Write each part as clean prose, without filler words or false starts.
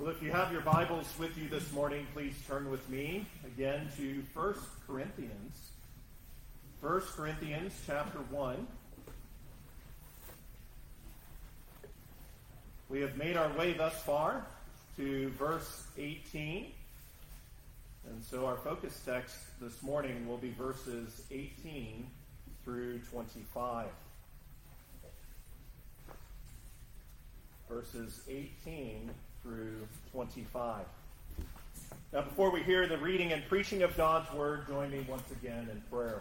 Well, if you have your Bibles with you this morning, please turn with me again to 1 Corinthians. 1 Corinthians chapter 1. We have made our way thus far to verse 18. And so our focus text this morning will be verses 18 through 25. Verses 18 through 25. Now, before we hear the reading and preaching of God's Word, join me once again in prayer.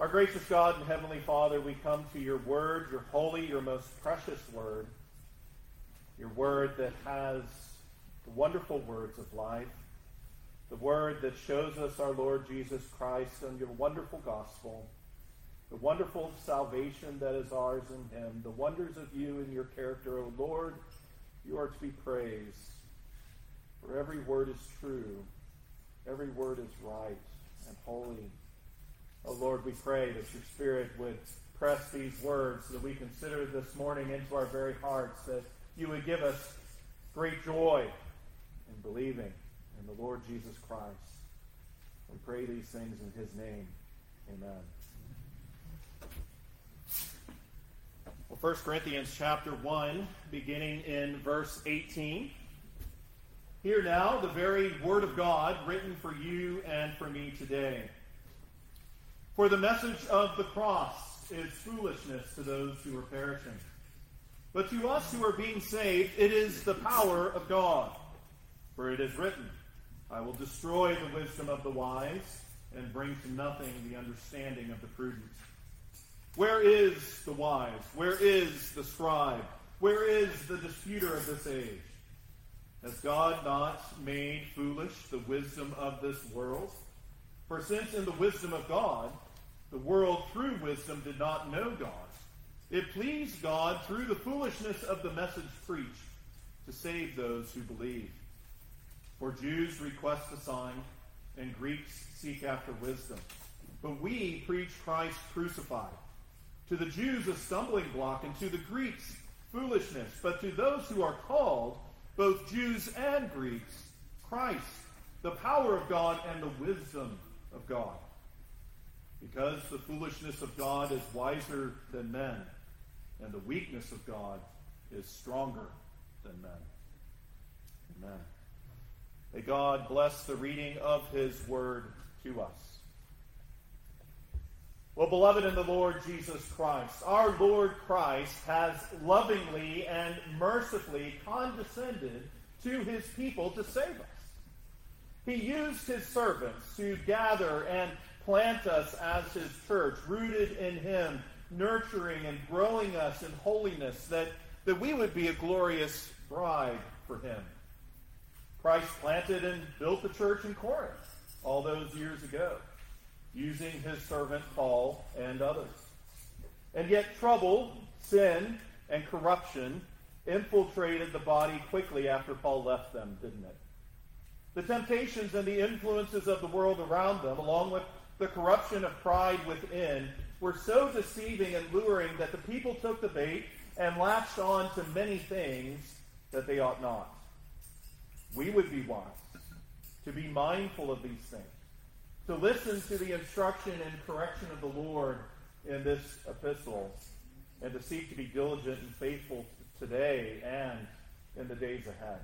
Our gracious God and Heavenly Father, we come to your Word, your holy, your most precious Word, your Word that has the wonderful words of life, the Word that shows us our Lord Jesus Christ and your wonderful gospel, the wonderful salvation that is ours in him, the wonders of you and your character, O Lord. You are to be praised, for every word is true, every word is right and holy. Oh Lord, we pray that your Spirit would press these words that we consider this morning into our very hearts, that you would give us great joy in believing in the Lord Jesus Christ. We pray these things in his name. Amen. Well, 1 Corinthians chapter 1, beginning in verse 18. Hear now the very word of God written for you and for me today. For the message of the cross is foolishness to those who are perishing. But to us who are being saved, it is the power of God. For it is written, I will destroy the wisdom of the wise and bring to nothing the understanding of the prudent. Where is the wise? Where is the scribe? Where is the disputer of this age? Has God not made foolish the wisdom of this world? For since in the wisdom of God, the world through wisdom did not know God, it pleased God through the foolishness of the message preached to save those who believe. For Jews request a sign, and Greeks seek after wisdom. But we preach Christ crucified. To the Jews a stumbling block, and to the Greeks foolishness. But to those who are called, both Jews and Greeks, Christ, the power of God and the wisdom of God. Because the foolishness of God is wiser than men, and the weakness of God is stronger than men. Amen. May God bless the reading of his word to us. Well, beloved in the Lord Jesus Christ, our Lord Christ has lovingly and mercifully condescended to his people to save us. He used his servants to gather and plant us as his church, rooted in him, nurturing and growing us in holiness, that we would be a glorious bride for him. Christ planted and built the church in Corinth all those years ago, using his servant Paul and others. And yet trouble, sin, and corruption infiltrated the body quickly after Paul left them, didn't it? The temptations and the influences of the world around them, along with the corruption of pride within, were so deceiving and luring that the people took the bait and latched on to many things that they ought not. We would be wise to be mindful of these things, to listen to the instruction and correction of the Lord in this epistle, and to seek to be diligent and faithful today and in the days ahead.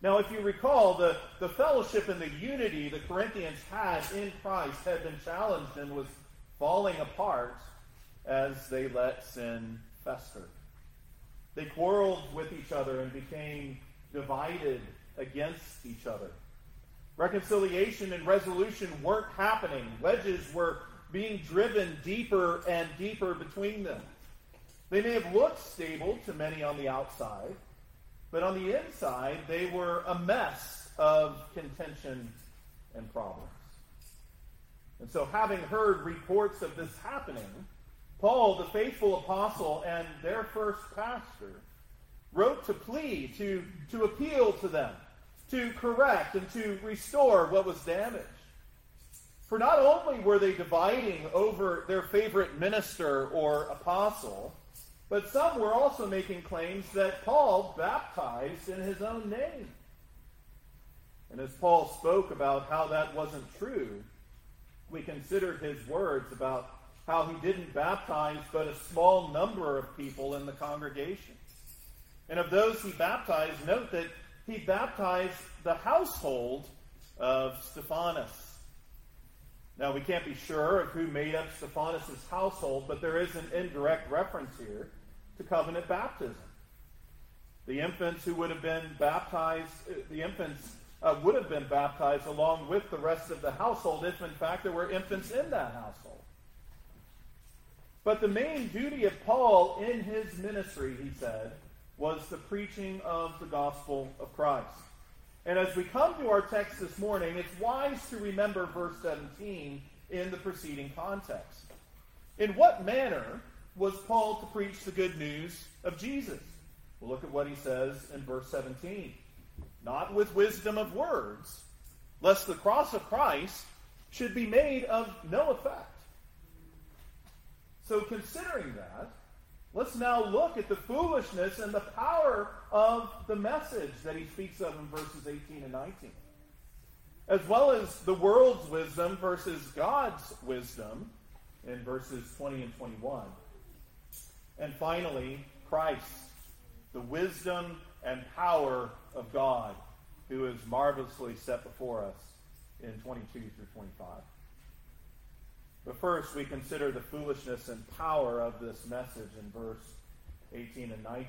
Now, if you recall, the fellowship and the unity the Corinthians had in Christ had been challenged and was falling apart as they let sin fester. They quarreled with each other and became divided against each other. Reconciliation and resolution weren't happening. Wedges were being driven deeper and deeper between them. They may have looked stable to many on the outside, but on the inside, they were a mess of contention and problems. And so, having heard reports of this happening, Paul, the faithful apostle and their first pastor, wrote to plead, to appeal to them, to correct and to restore what was damaged. For not only were they dividing over their favorite minister or apostle, But some were also making claims that Paul baptized in his own name. And as Paul spoke about how that wasn't true, we considered his words about how he didn't baptize but a small number of people in the congregation. And of those he baptized, note that he baptized the household of Stephanas. Now, we can't be sure of who made up Stephanas' household, but there is an indirect reference here to covenant baptism. The infants who would have been baptized, along with the rest of the household, if in fact there were infants in that household. But the main duty of Paul in his ministry, he said, was the preaching of the gospel of Christ. And as we come to our text this morning, it's wise to remember verse 17 in the preceding context. In what manner was Paul to preach the good news of Jesus? Well, look at what he says in verse 17. Not with wisdom of words, lest the cross of Christ should be made of no effect. So considering that, let's now look at the foolishness and the power of the message that he speaks of in verses 18 and 19. As well as the world's wisdom versus God's wisdom in verses 20 and 21. And finally, Christ, the wisdom and power of God, who is marvelously set before us in 22 through 25. But first, we consider the foolishness and power of this message in verse 18 and 19.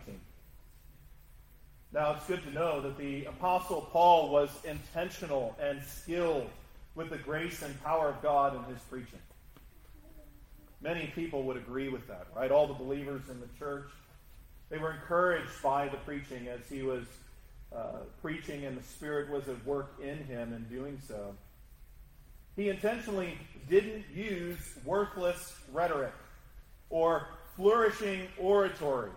Now, it's good to know that the Apostle Paul was intentional and skilled with the grace and power of God in his preaching. Many people would agree with that, right? All the believers in the church, they were encouraged by the preaching as he was preaching and the Spirit was at work in him in doing so. He intentionally didn't use worthless rhetoric or flourishing oratory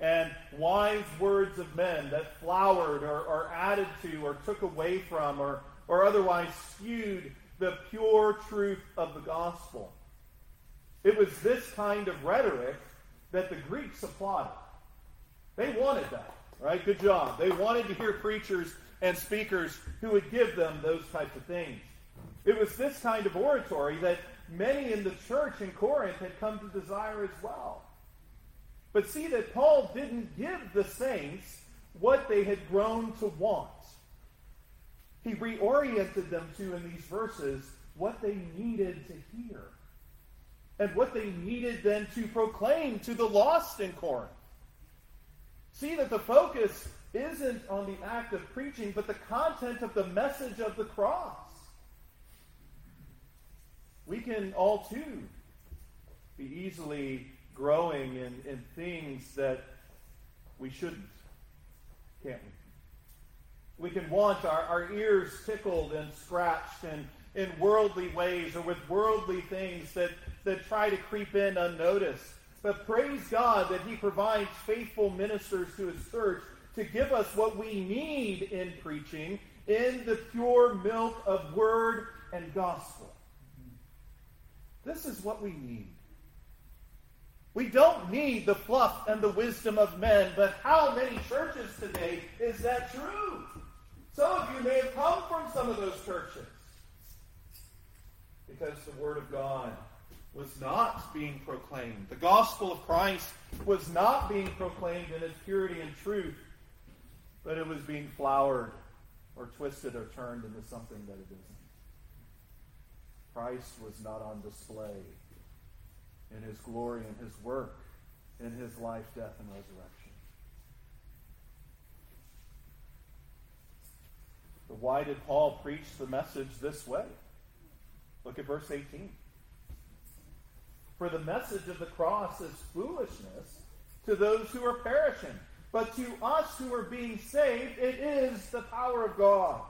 and wise words of men that flowered or added to or took away from or otherwise skewed the pure truth of the gospel. It was this kind of rhetoric that the Greeks applauded. They wanted that, right? Good job. They wanted to hear preachers and speakers who would give them those types of things. It was this kind of oratory that many in the church in Corinth had come to desire as well. But see that Paul didn't give the saints what they had grown to want. He reoriented them to, in these verses, what they needed to hear and what they needed then to proclaim to the lost in Corinth. See that the focus isn't on the act of preaching, but the content of the message of the cross. We can all, too, be easily growing in things that we shouldn't, can't we? We can want our ears tickled and scratched in worldly ways or with worldly things that try to creep in unnoticed. But praise God that he provides faithful ministers to his church to give us what we need in preaching in the pure milk of word and gospel. This is what we need. We don't need the fluff and the wisdom of men, but how many churches today is that true? Some of you may have come from some of those churches because the Word of God was not being proclaimed. The gospel of Christ was not being proclaimed in its purity and truth, but it was being flowered or twisted or turned into something that it isn't. Christ was not on display in his glory and his work, in his life, death, and resurrection. But why did Paul preach the message this way? Look at verse 18. For the message of the cross is foolishness to those who are perishing, but to us who are being saved, it is the power of God.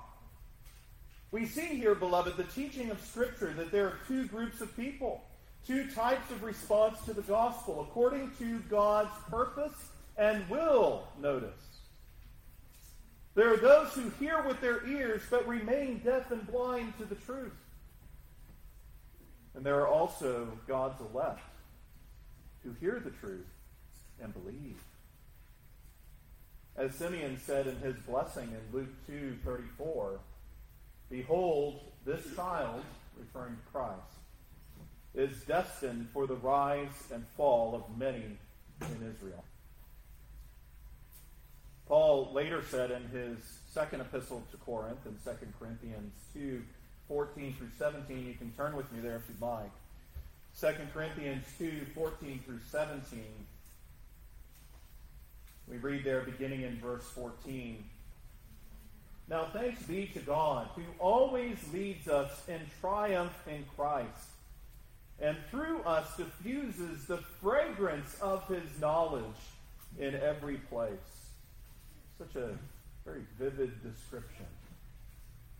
We see here, beloved, the teaching of Scripture that there are two groups of people, two types of response to the gospel, according to God's purpose and will, notice. There are those who hear with their ears but remain deaf and blind to the truth. And there are also God's elect who hear the truth and believe. As Simeon said in his blessing in Luke 2:34, "Behold, this child," referring to Christ, "is destined for the rise and fall of many in Israel." Paul later said in his second epistle to Corinth, in 2 Corinthians 2:14 through 17, you can turn with me there if you'd like. 2 Corinthians 2:14 through 17, we read there beginning in verse 14. "Now thanks be to God, who always leads us in triumph in Christ, and through us diffuses the fragrance of his knowledge in every place." Such a very vivid description.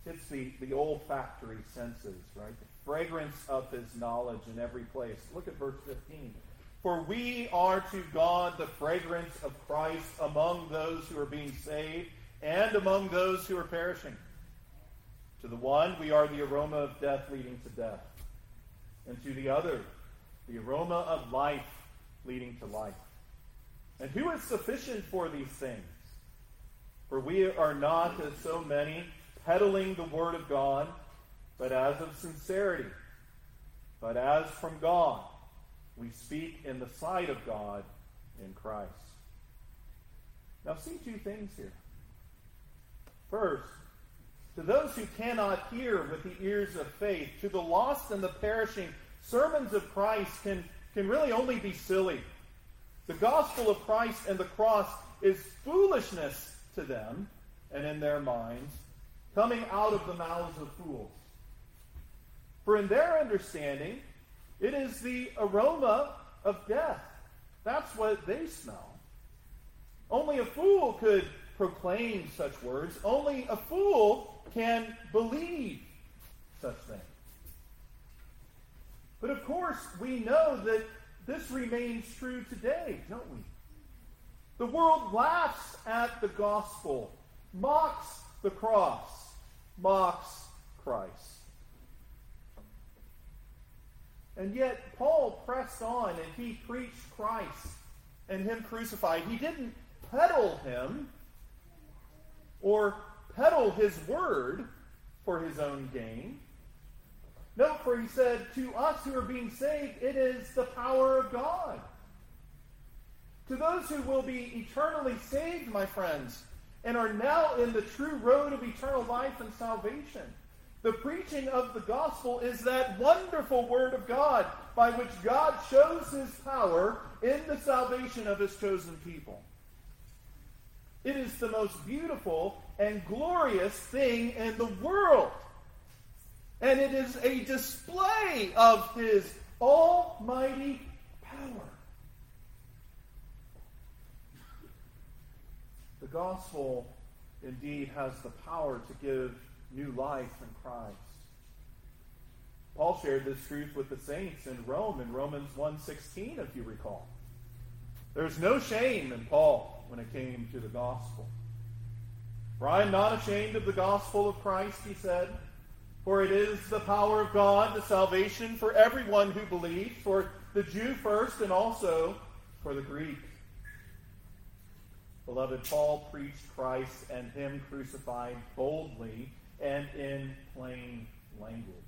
It's the olfactory senses, right? The fragrance of his knowledge in every place. Look at verse 15. "For we are to God the fragrance of Christ among those who are being saved and among those who are perishing. To the one we are the aroma of death leading to death, and to the other the aroma of life leading to life. And who is sufficient for these things? For we are not as so many peddling the word of God, but as of sincerity, but as from God, we speak in the sight of God in Christ." Now see two things here. First, to those who cannot hear with the ears of faith, to the lost and the perishing, sermons of Christ can really only be silly. The gospel of Christ and the cross is foolishness to them, and in their minds, coming out of the mouths of fools. For in their understanding, it is the aroma of death. That's what they smell. Only a fool could proclaim such words. Only a fool can believe such things. But of course, we know that this remains true today, don't we? The world laughs at the gospel, mocks the cross, mocks Christ. And yet, Paul pressed on and he preached Christ and him crucified. He didn't peddle him or peddle his word for his own gain. No, for he said, to us who are being saved, it is the power of God. To those who will be eternally saved, my friends, and are now in the true road of eternal life and salvation, the preaching of the gospel is that wonderful word of God by which God shows his power in the salvation of his chosen people. It is the most beautiful and glorious thing in the world, and it is a display of his almighty power. The gospel indeed has the power to give new life in Christ. Paul shared this truth with the saints in Rome in Romans 1:16, if you recall. There's no shame in Paul when it came to the gospel. "For I am not ashamed of the gospel of Christ," he said, "for it is the power of God to salvation for everyone who believes, for the Jew first and also for the Greek." Beloved, Paul preached Christ and him crucified boldly and in plain language,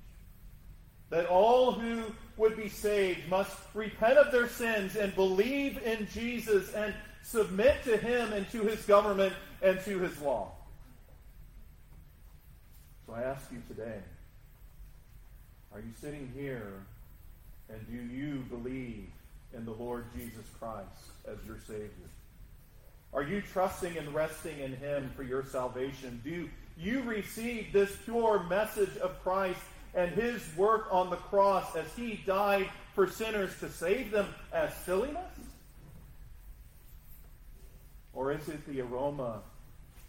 that all who would be saved must repent of their sins and believe in Jesus and submit to him and to his government and to his law. So I ask you today, are you sitting here and do you believe in the Lord Jesus Christ as your Savior? Are you trusting and resting in him for your salvation? Do you receive this pure message of Christ and his work on the cross as he died for sinners to save them as silliness? Or is it the aroma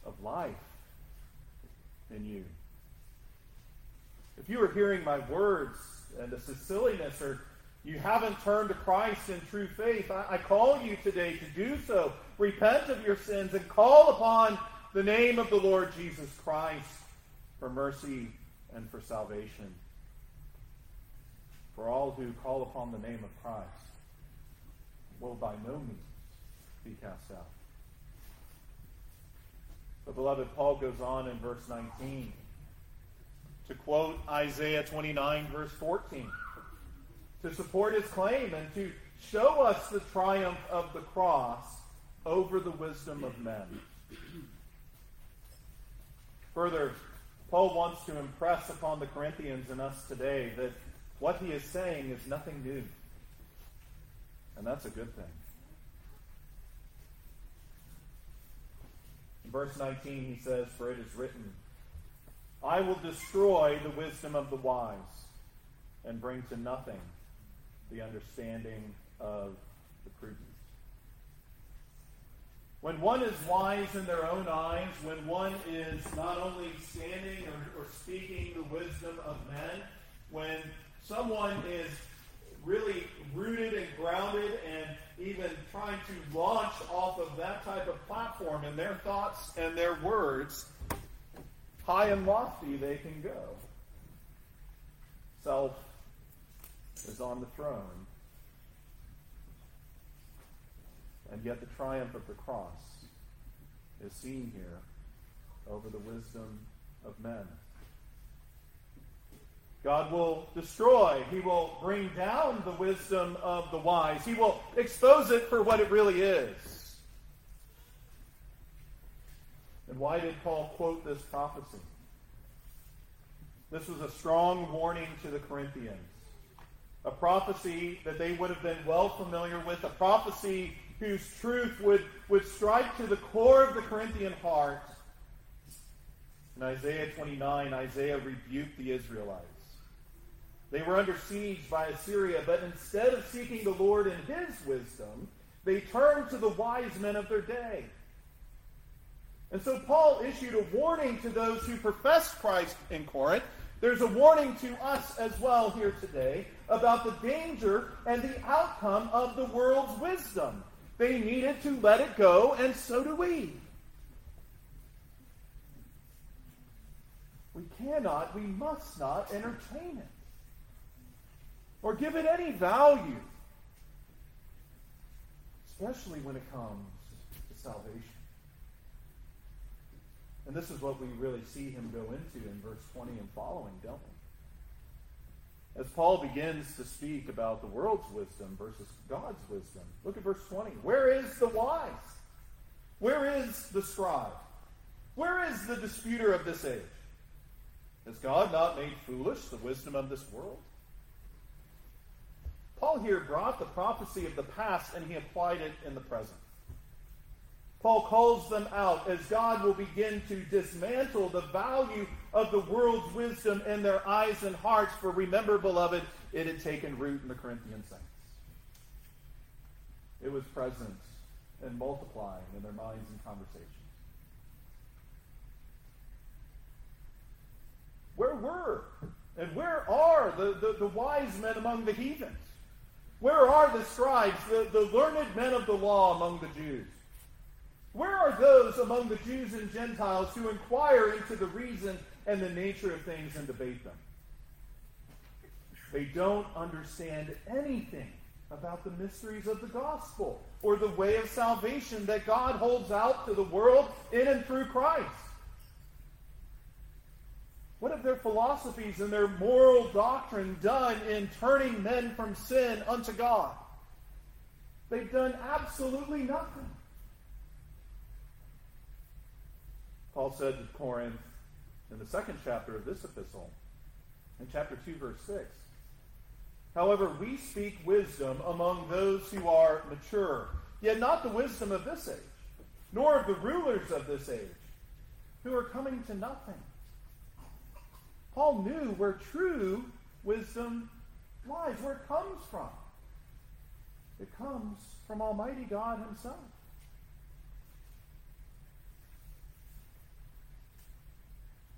of life in you? If you are hearing my words and this is silliness, or you haven't turned to Christ in true faith, I call you today to do so. Repent of your sins and call upon the name of the Lord Jesus Christ for mercy and for salvation. For all who call upon the name of Christ will by no means be cast out. But beloved, Paul goes on in verse 19 to quote Isaiah 29, verse 14, to support his claim and to show us the triumph of the cross over the wisdom of men. Further, Paul wants to impress upon the Corinthians and us today that what he is saying is nothing new. And that's a good thing. In verse 19 he says, "For it is written, I will destroy the wisdom of the wise and bring to nothing the understanding of the prudent." When one is wise in their own eyes, when one is not only standing or speaking the wisdom of men, when someone is really rooted and grounded and even trying to launch off of that type of platform in their thoughts and their words, high and lofty they can go. Self is on the throne. And yet the triumph of the cross is seen here over the wisdom of men. God will destroy. He will bring down the wisdom of the wise. He will expose it for what it really is. And why did Paul quote this prophecy? This was a strong warning to the Corinthians. A prophecy that they would have been well familiar with. A prophecy whose truth would strike to the core of the Corinthian heart. In Isaiah 29, Isaiah rebuked the Israelites. They were under siege by Assyria, but instead of seeking the Lord in his wisdom, they turned to the wise men of their day. And so Paul issued a warning to those who professed Christ in Corinth. There's a warning to us as well here today about the danger and the outcome of the world's wisdom. They needed to let it go, and so do we. We cannot, we must not entertain it or give it any value, especially when it comes to salvation. And this is what we really see him go into in verse 20 and following, don't we? As Paul begins to speak about the world's wisdom versus God's wisdom, look at verse 20. Where is the wise? Where is the scribe? Where is the disputer of this age? Has God not made foolish the wisdom of this world? Paul here brought the prophecy of the past and he applied it in the present. Paul calls them out as God will begin to dismantle the value of the world's wisdom in their eyes and hearts. For remember, beloved, it had taken root in the Corinthian saints. It was present and multiplying in their minds and conversations. Where were and where are the wise men among the heathens? Where are the scribes, the learned men of the law among the Jews? Where are those among the Jews and Gentiles who inquire into the reason and the nature of things and debate them? They don't understand anything about the mysteries of the gospel or the way of salvation that God holds out to the world in and through Christ. What have their philosophies and their moral doctrine done in turning men from sin unto God? They've done absolutely nothing. Paul said to Corinth in the second chapter of this epistle, in chapter 2, verse 6, "However, we speak wisdom among those who are mature, yet not the wisdom of this age, nor of the rulers of this age, who are coming to nothing." Paul knew where true wisdom lies, where it comes from. It comes from Almighty God himself.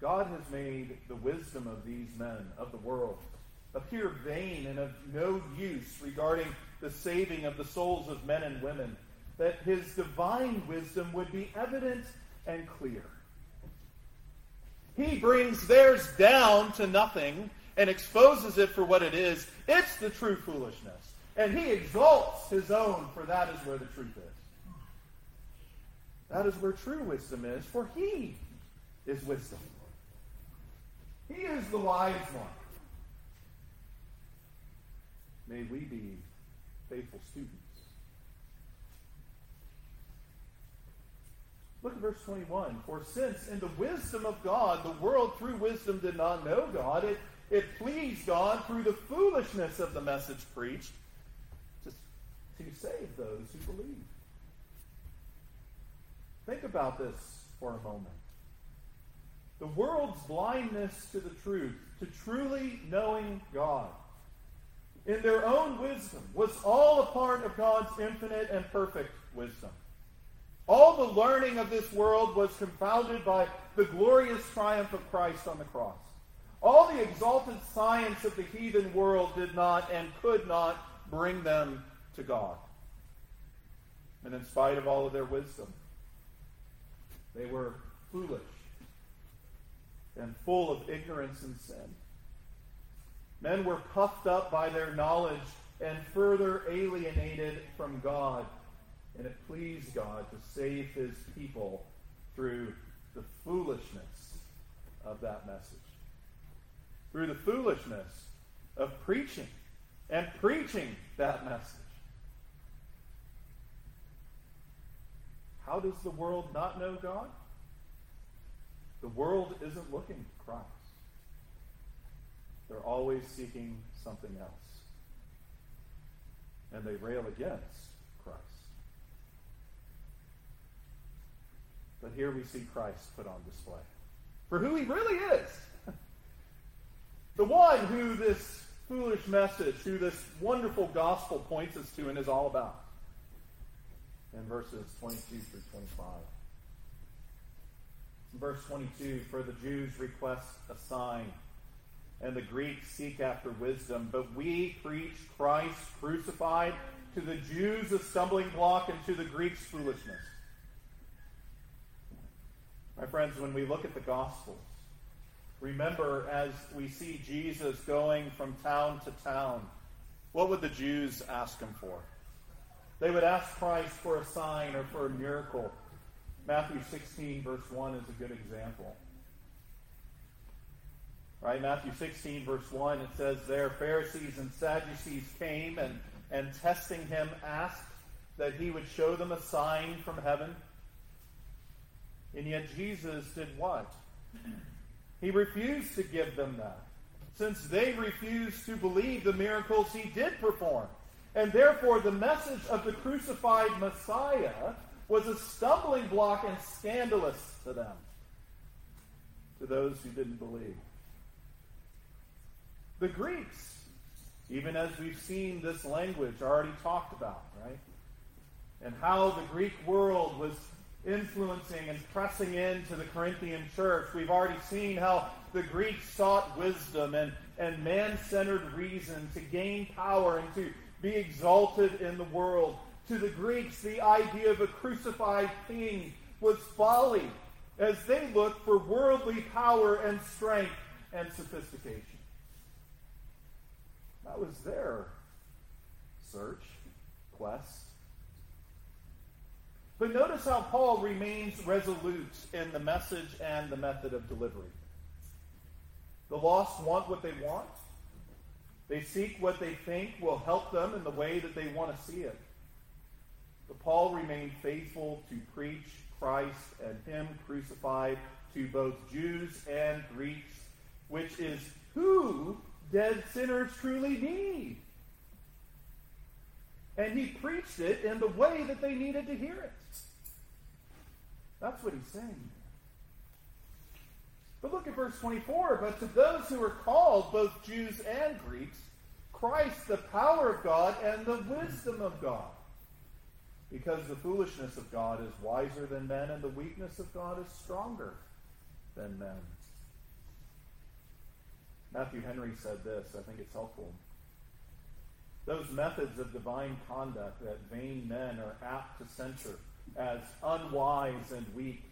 God has made the wisdom of these men of the world appear vain and of no use regarding the saving of the souls of men and women, that his divine wisdom would be evident and clear. He brings theirs down to nothing and exposes it for what it is. It's the true foolishness. And he exalts his own, for that is where the truth is. That is where true wisdom is, for he is wisdom. He is the wise one. May we be faithful students. Look at verse 21. For since in the wisdom of God, the world through wisdom did not know God, it pleased God through the foolishness of the message preached to save those who believe. Think about this for a moment. The world's blindness to the truth, to truly knowing God, in their own wisdom, was all a part of God's infinite and perfect wisdom. All the learning of this world was confounded by the glorious triumph of Christ on the cross. All the exalted science of the heathen world did not and could not bring them to God. And in spite of all of their wisdom, they were foolish and full of ignorance and sin. Men were puffed up by their knowledge and further alienated from God. And it pleased God to save his people through the foolishness of that message. Through the foolishness of preaching and preaching that message. How does the world not know God? The world isn't looking to Christ. They're always seeking something else. And they rail against Christ. But here we see Christ put on display for who he really is. The one who this foolish message, who this wonderful gospel points us to and is all about. In verses 22 through 25. In verse 22, for the Jews request a sign, and the Greeks seek after wisdom, but we preach Christ crucified, to the Jews a stumbling block, and to the Greeks foolishness. My friends, when we look at the Gospels, remember as we see Jesus going from town to town, what would the Jews ask him for? They would ask Christ for a sign or for a miracle. Matthew 16, verse 1 is a good example. Right? Matthew 16, verse 1, it says there, Pharisees and Sadducees came and testing him asked that he would show them a sign from heaven. And yet Jesus did what? He refused to give them that, since they refused to believe the miracles he did perform. And therefore, the message of the crucified Messiah was a stumbling block and scandalous to them, to those who didn't believe. The Greeks, even as we've seen this language already talked about, right? And how the Greek world was influencing and pressing into the Corinthian church. We've already seen how the Greeks sought wisdom and man-centered reason to gain power and to be exalted in the world. To the Greeks, the idea of a crucified king was folly as they looked for worldly power and strength and sophistication. That was their search, quest. But notice how Paul remains resolute in the message and the method of delivery. The lost want what they want. They seek what they think will help them in the way that they want to see it. But Paul remained faithful to preach Christ and him crucified to both Jews and Greeks, which is who dead sinners truly need. And he preached it in the way that they needed to hear it. That's what he's saying. But look at verse 24. But to those who are called, both Jews and Greeks, Christ, the power of God and the wisdom of God. Because the foolishness of God is wiser than men, and the weakness of God is stronger than men. Matthew Henry said this. I think it's helpful. Those methods of divine conduct that vain men are apt to censure as unwise and weak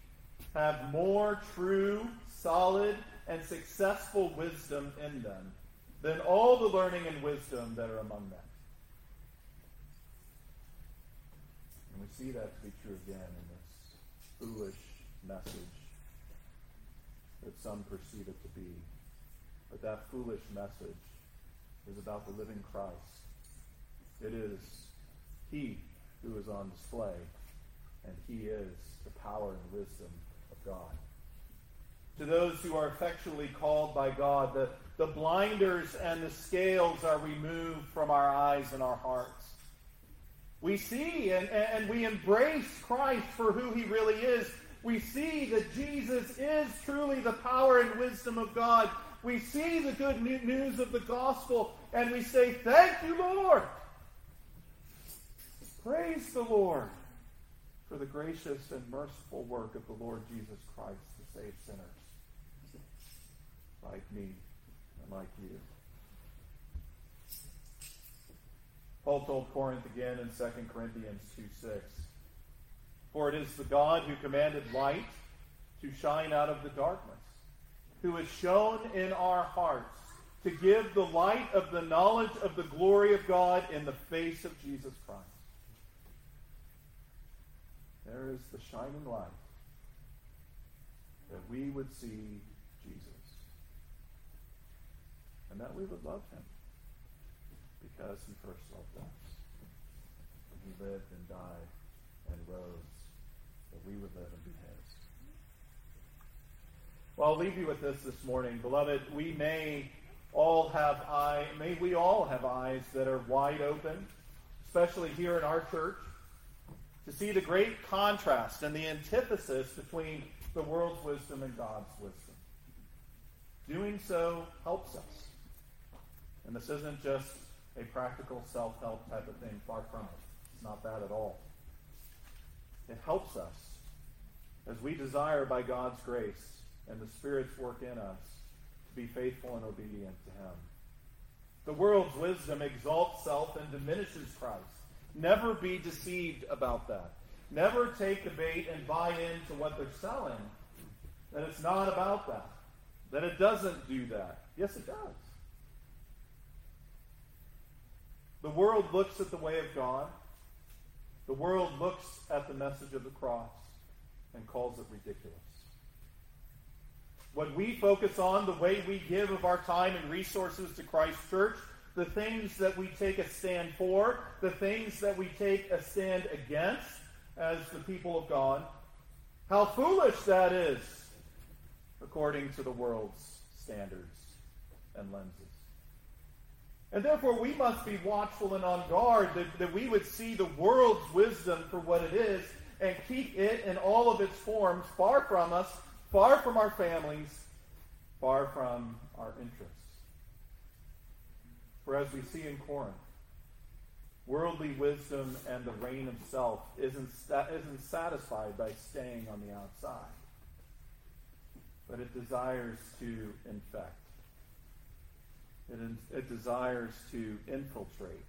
have more true, solid, and successful wisdom in them than all the learning and wisdom that are among them. And we see that to be true again in this foolish message that some perceive it to be. But that foolish message is about the living Christ. It is He who is on display, and He is the power and wisdom of God. To those who are effectually called by God, the blinders and the scales are removed from our eyes and our hearts. We see and we embrace Christ for who He really is. We see that Jesus is truly the power and wisdom of God. We see the good news of the gospel, and we say, thank you, Lord. Praise the Lord for the gracious and merciful work of the Lord Jesus Christ to save sinners like me and like you. Paul told Corinth again in 2 Corinthians 2:6, "For it is the God who commanded light to shine out of the darkness, who has shown in our hearts to give the light of the knowledge of the glory of God in the face of Jesus Christ." There is the shining light that we would see Jesus and that we would love Him, because He first loved us. And He lived and died and rose that we would live and be His. Well, I'll leave you with this morning. Beloved, we all have eyes that are wide open, especially here in our church, to see the great contrast and the antithesis between the world's wisdom and God's wisdom. Doing so helps us. And this isn't just a practical self-help type of thing. Far from it. It's not that at all. It helps us as we desire, by God's grace and the Spirit's work in us, to be faithful and obedient to Him. The world's wisdom exalts self and diminishes Christ. Never be deceived about that. Never take the bait and buy into what they're selling, that it's not about that, that it doesn't do that. Yes, it does. The world looks at the way of God. The world looks at the message of the cross and calls it ridiculous. What we focus on, the way we give of our time and resources to Christ's church, the things that we take a stand for, the things that we take a stand against as the people of God, how foolish that is according to the world's standards and lenses. And therefore we must be watchful and on guard that we would see the world's wisdom for what it is and keep it in all of its forms far from us, far from our families, far from our interests. For as we see in Corinth, worldly wisdom and the reign of self isn't satisfied by staying on the outside, but it desires to infect. It desires to infiltrate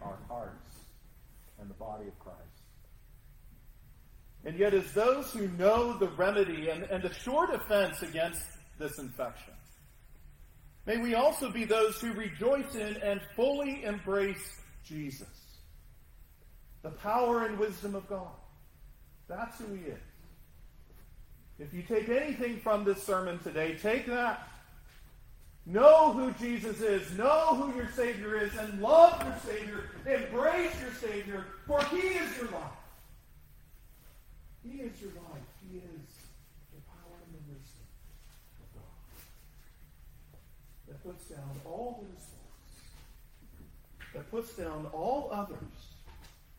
our hearts and the body of Christ. And yet, as those who know the remedy and the sure defense against this infection, may we also be those who rejoice in and fully embrace Jesus, the power and wisdom of God. That's who He is. If you take anything from this sermon today, take that. Know who Jesus is. Know who your Savior is. And love your Savior. Embrace your Savior. For He is your life. He is your life. He is the power and the wisdom of God that puts down all the results, that puts down all others,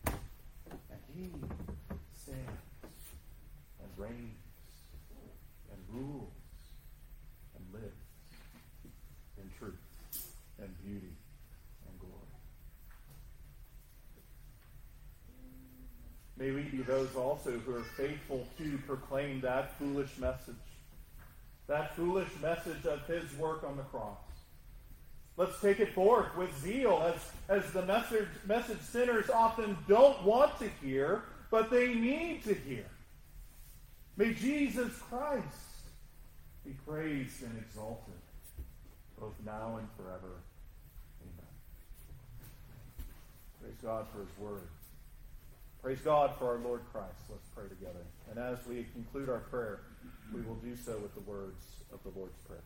and He stands and reigns and rules and lives in truth and beauty and glory. May we be those also who are faithful to proclaim that foolish message of His work on the cross. Let's take it forth with zeal, as the message sinners often don't want to hear, but they need to hear. May Jesus Christ be praised and exalted, both now and forever. Amen. Praise God for His word. Praise God for our Lord Christ. Let's pray together. And as we conclude our prayer, we will do so with the words of the Lord's Prayer.